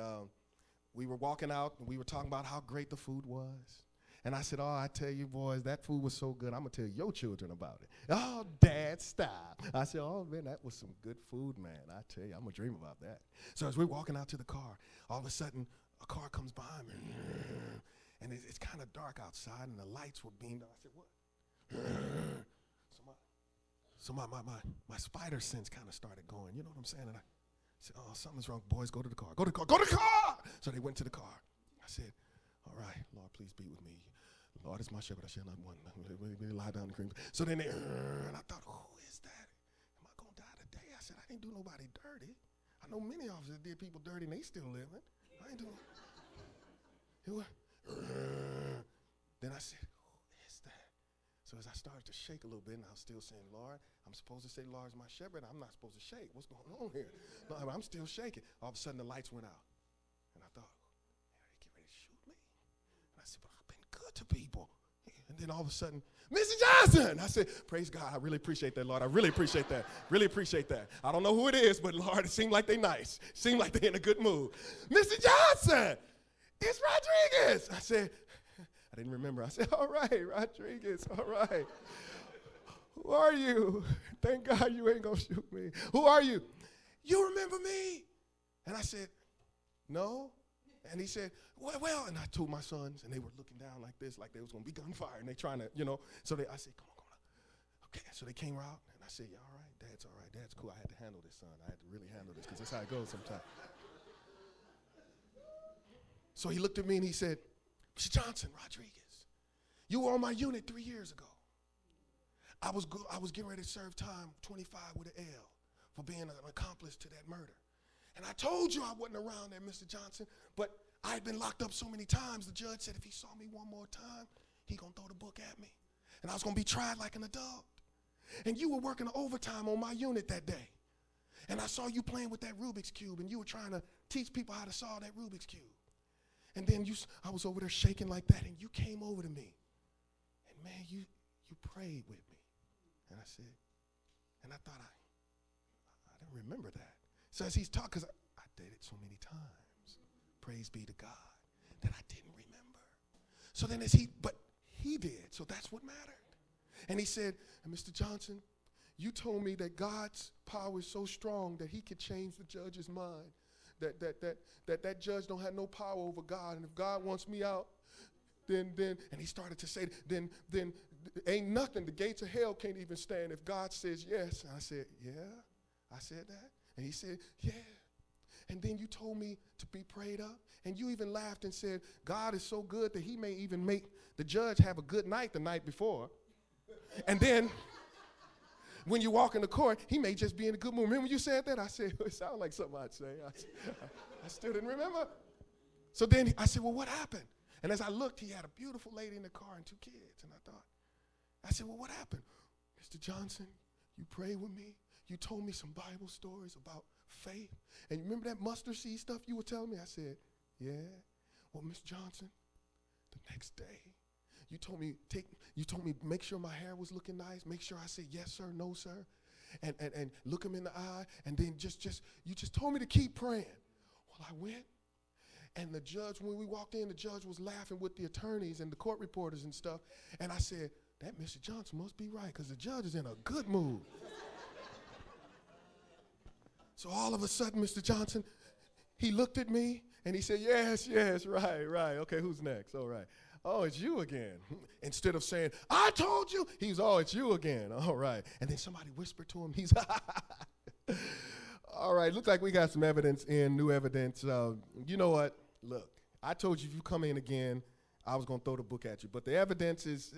we were walking out, and we were talking about how great the food was. And I said, oh, I tell you, boys, that food was so good, I'm going to tell your children about it. Oh, Dad, stop. I said, oh, man, that was some good food, man. I tell you, I'm going to dream about that. So as we're walking out to the car, all of a sudden, a car comes behind me. And it's kind of dark outside, and the lights were beamed on. I said, what? So my spider sense kind of started going. You know what I'm saying? And I said, oh, something's wrong. Boys, go to the car. Go to the car. Go to the car. So they went to the car. I said, all right, Lord, please be with me. Lord is my shepherd, I shall not want. We lie down and cream. So then and I thought, who is that? Am I going to die today? I said, I didn't do nobody dirty. I know many officers did people dirty and they still living. I ain't doing it. Then I said, who is that? So as I started to shake a little bit, and I was still saying, Lord, I'm supposed to say, Lord is my shepherd. I'm not supposed to shake. What's going on here? No, I'm still shaking. All of a sudden, the lights went out. And I thought, are they getting ready to shoot me? And I said, but I've been good to people. And then all of a sudden, Mr. Johnson! I said, praise God. I really appreciate that, Lord. I really appreciate that. Really appreciate that. I don't know who it is, but, Lord, it seemed like they nice. Seemed like they in a good mood. Mr. Johnson! It's Rodriguez! I said, I didn't remember. I said, all right, Rodriguez, all right. Who are you? Thank God you ain't gonna shoot me. Who are you? You remember me? And I said, no. And he said, well, and I told my sons, and they were looking down like this, like there was gonna be gunfire, and they trying to, you know. So I said, come on. Okay, so they came out, and I said, yeah, all right, Dad's all right, Dad's cool. I had to handle this, son. I had to really handle this, because that's how it goes sometimes. So he looked at me and he said, Mr. Johnson, Rodriguez, you were on my unit 3 years ago. I was getting ready to serve time 25 with an L for being an accomplice to that murder. And I told you I wasn't around there, Mr. Johnson, but I had been locked up so many times, the judge said if he saw me one more time, he gonna throw the book at me. And I was gonna be tried like an adult. And you were working overtime on my unit that day. And I saw you playing with that Rubik's Cube, and you were trying to teach people how to solve that Rubik's Cube. And then I was over there shaking like that, and you came over to me. And man, you prayed with me. And I said, and I thought I didn't remember that. So as he's talking, because I did it so many times, praise be to God, that I didn't remember. So then but he did, so that's what mattered. And he said, and Mr. Johnson, you told me that God's power is so strong that he could change the judge's mind. That judge don't have no power over God, and if God wants me out, then and he started to say, then ain't nothing. The gates of hell can't even stand if God says yes. And I said, yeah, I said that, and he said, yeah. And then you told me to be prayed up, and you even laughed and said, God is so good that he may even make the judge have a good night the night before, and then. When you walk in the court, he may just be in a good mood. Remember you said that? I said, it sounded like something I'd say. I still didn't remember. So then I said, well, what happened? And as I looked, he had a beautiful lady in the car and two kids. And I said, well, what happened? Mr. Johnson, you prayed with me. You told me some Bible stories about faith. And you remember that mustard seed stuff you were telling me? I said, yeah. Well, Mr. Johnson, the next day, you told me make sure my hair was looking nice, make sure I said yes sir, no sir, and look him in the eye, and then you just told me to keep praying. Well, I went, and the judge, when we walked in, the judge was laughing with the attorneys and the court reporters and stuff, and I said, that Mr. Johnson must be right, because the judge is in a good mood. So all of a sudden, Mr. Johnson, he looked at me, and he said, yes, right, okay, who's next, all right. Oh, it's you again. Instead of saying, I told you, he's, oh, it's you again. All right. And then somebody whispered to him, he's, all right, look like we got some evidence in, new evidence. You know what? Look, I told you if you come in again, I was going to throw the book at you. But the evidence is,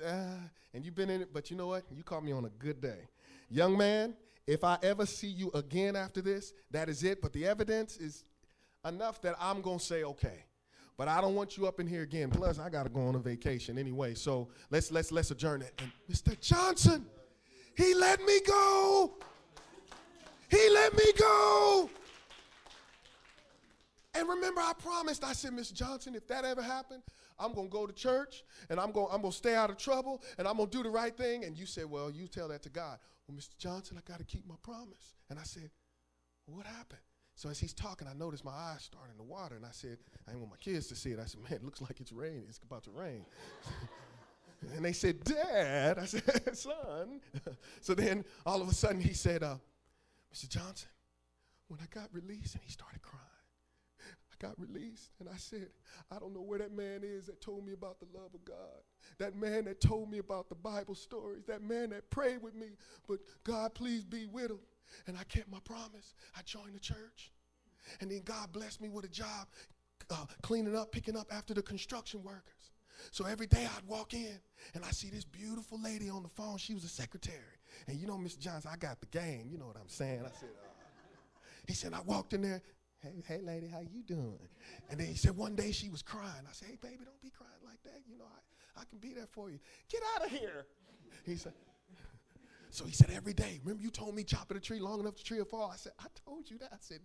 and you've been in it, but you know what? You caught me on a good day. Young man, if I ever see you again after this, that is it. But the evidence is enough that I'm going to say okay. But I don't want you up in here again. Plus, I gotta go on a vacation anyway. So let's adjourn it. And Mr. Johnson, he let me go. He let me go. And remember, I promised. I said, Mr. Johnson, if that ever happened, I'm gonna go to church, and I'm gonna stay out of trouble, and I'm gonna do the right thing. And you said, well, you tell that to God. Well, Mr. Johnson, I gotta keep my promise. And I said, well, what happened? So as he's talking, I noticed my eyes starting to water, and I said, I didn't want my kids to see it. I said, man, it looks like it's raining. It's about to rain. And they said, Dad. I said, son. So then all of a sudden he said, Mr. Johnson, when I got released, and he started crying, I got released, and I said, I don't know where that man is that told me about the love of God. That man that told me about the Bible stories. That man that prayed with me, but God, please be with him. And I kept my promise. I joined the church. And then God blessed me with a job cleaning up, picking up after the construction workers. So every day I'd walk in, and I see this beautiful lady on the phone. She was a secretary. And you know, Mr. Johnson, I got the game. You know what I'm saying? I said, He said, I walked in there. Hey, lady, how you doing? And then he said, one day she was crying. I said, hey, baby, don't be crying like that. You know, I can be there for you. Get out of here. He said, so he said, every day, remember you told me chopping a tree long enough the tree will fall? I said, I told you that. I said,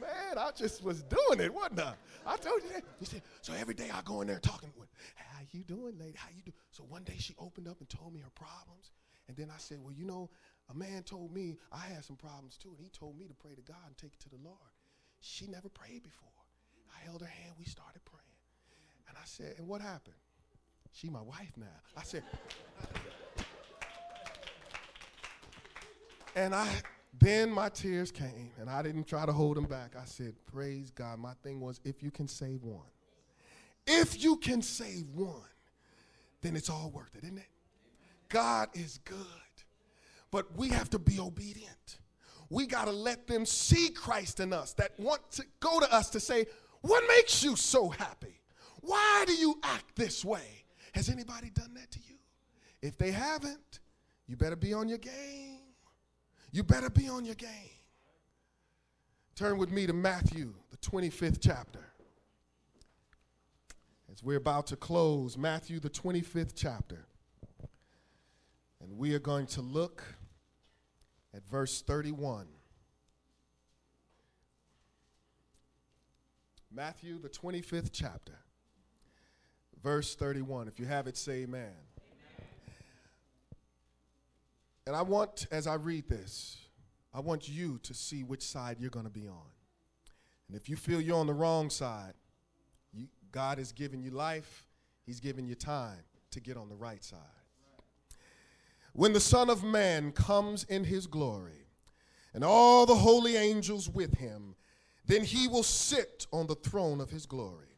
man, I just was doing it, wasn't I? I told you that. He said, so every day I go in there talking with, how you doing, lady? How you doing? So one day she opened up and told me her problems. And then I said, well, you know, a man told me I had some problems too, and he told me to pray to God and take it to the Lord. She never prayed before. I held her hand. We started praying. And I said, and what happened? She my wife now. I said, and then my tears came, and I didn't try to hold them back. I said, praise God. My thing was, if you can save one, if you can save one, then it's all worth it, isn't it? God is good, but we have to be obedient. We got to let them see Christ in us, that want to go to us to say, what makes you so happy? Why do you act this way? Has anybody done that to you? If they haven't, you better be on your game. You better be on your game. Turn with me to Matthew, the 25th chapter. As we're about to close, Matthew, the 25th chapter. And we are going to look at verse 31. Matthew, the 25th chapter, verse 31. If you have it, say amen. Amen. And I want, as I read this, I want you to see which side you're going to be on. And if you feel you're on the wrong side, God has given you life. He's given you time to get on the right side. When the Son of Man comes in his glory, and all the holy angels with him, then he will sit on the throne of his glory.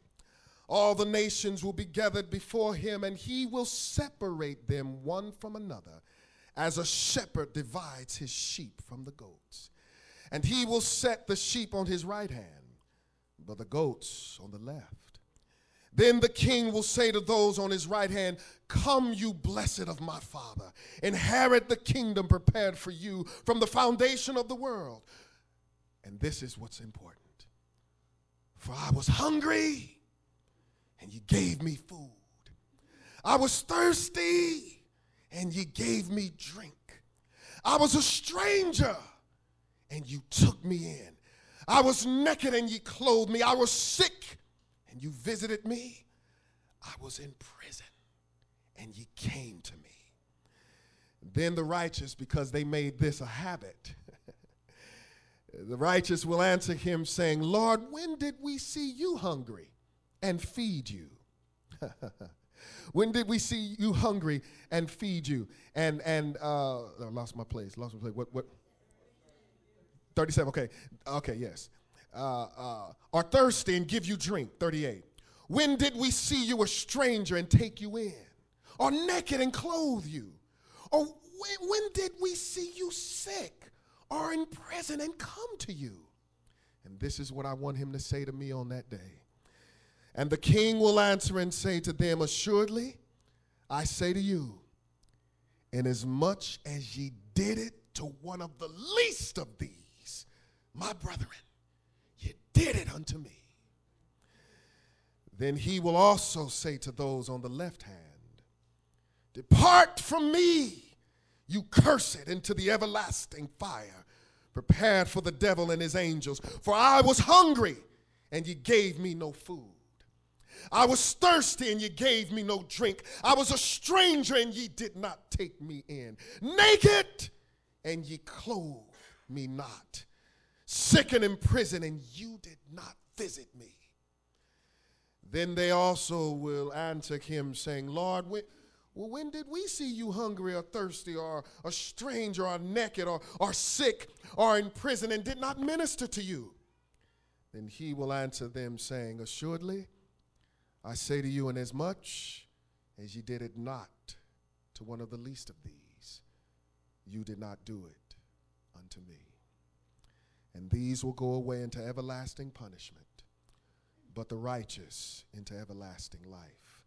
All the nations will be gathered before him, and he will separate them one from another, as a shepherd divides his sheep from the goats. And he will set the sheep on his right hand, but the goats on the left. Then the king will say to those on his right hand, come, you blessed of my Father, inherit the kingdom prepared for you from the foundation of the world. And this is what's important. For I was hungry, and you gave me food. I was thirsty, and you gave me drink. I was a stranger, and you took me in. I was naked, and you clothed me. I was sick, and you visited me. I was in prison, and you came to me. Then the righteous, because they made this a habit, the righteous will answer him saying, Lord, when did we see you hungry and feed you? When did we see you hungry and feed you? I lost my place, What? 37, okay, yes. Are thirsty and give you drink, 38. When did we see you a stranger and take you in? Or naked and clothe you? Or when did we see you sick or in prison and come to you? And this is what I want him to say to me on that day. And the king will answer and say to them, assuredly, I say to you, inasmuch as ye did it to one of the least of these, my brethren, you did it unto me. Then he will also say to those on the left hand, depart from me, you cursed, into the everlasting fire, prepared for the devil and his angels. For I was hungry, and you gave me no food. I was thirsty, and you gave me no drink. I was a stranger, and ye did not take me in. Naked, and ye clothed me not. Sick and in prison, and you did not visit me. Then they also will answer him, saying, Lord, when did we see you hungry or thirsty or a stranger or naked or sick or in prison and did not minister to you? Then he will answer them, saying, assuredly, I say to you, inasmuch as ye did it not to one of the least of these, you did not do it unto me. And these will go away into everlasting punishment, but the righteous into everlasting life.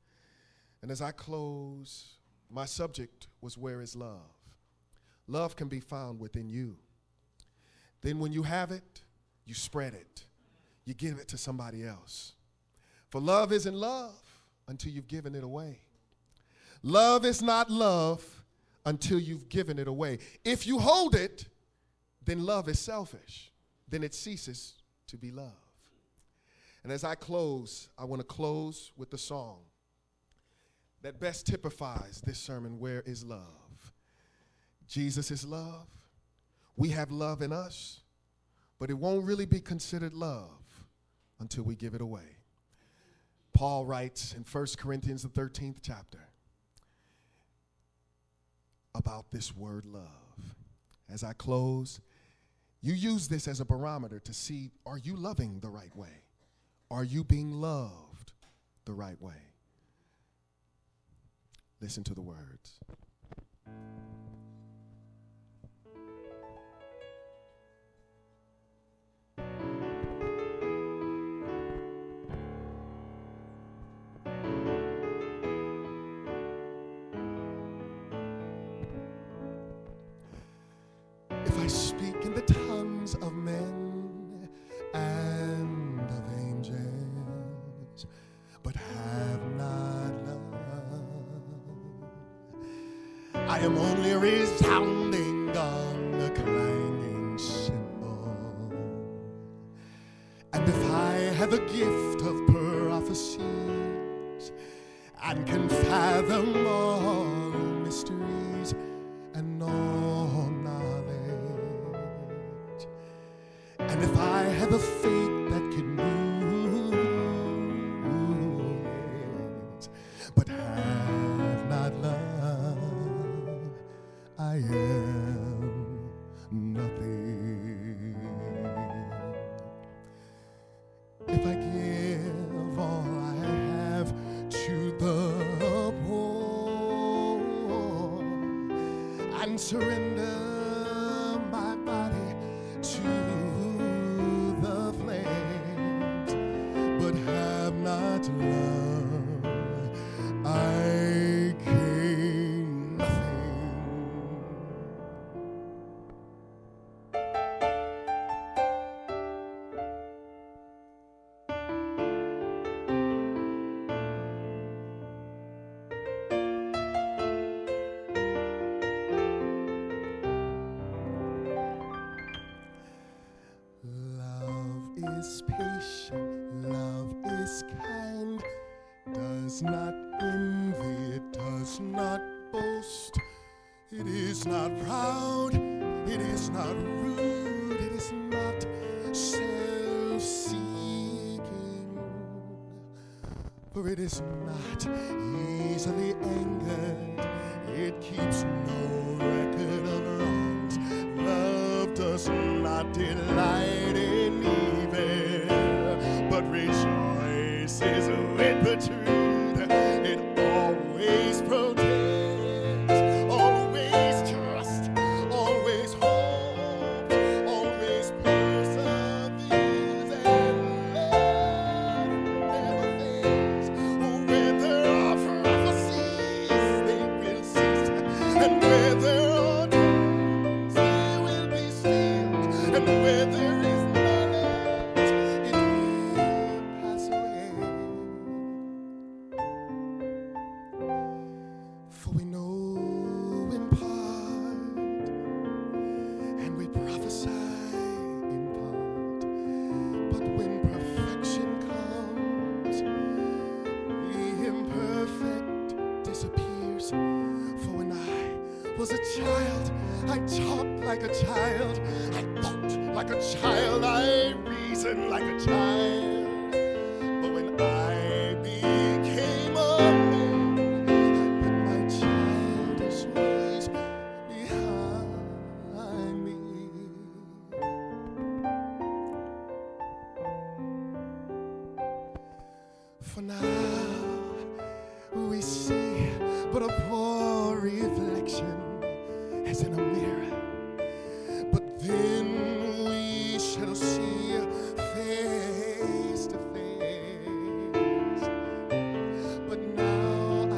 And as I close, my subject was, where is love? Love can be found within you. Then when you have it, you spread it. You give it to somebody else. For love isn't love until you've given it away. Love is not love until you've given it away. If you hold it, then love is selfish. Then it ceases to be love. And as I close, I want to close with the song that best typifies this sermon, Where is Love? Jesus is love. We have love in us, but it won't really be considered love until we give it away. Paul writes in 1 Corinthians, the 13th chapter, about this word love. As I close, you use this as a barometer to see, are you loving the right way? Are you being loved the right way? Listen to the words. If I speak in the tongues of men and of angels, but have not love, I am only a resounding gong, a clanging cymbal. And if I have a gift of prophecies and can fathom all mysteries and all knowledge, and if I have a faith that can move but have not love, I am nothing. If I give all I have to the poor and surrender my body to the flames, but have not love, I gain nothing. Love is patient, love is kind, does not envy, it does not boast, it is not proud, it is not rude, it is not self-seeking, for it is not easily angered, it keeps no record of wrongs, love does not delight in evil, but rejoices with the truth. It always protects, always trusts, always hopes, always perseveres, and love never fails. Where there are prophecies, they will cease, and where there are tongues, they will be stilled, and where there is face to face, but now I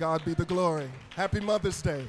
God be the glory. Happy Mother's Day.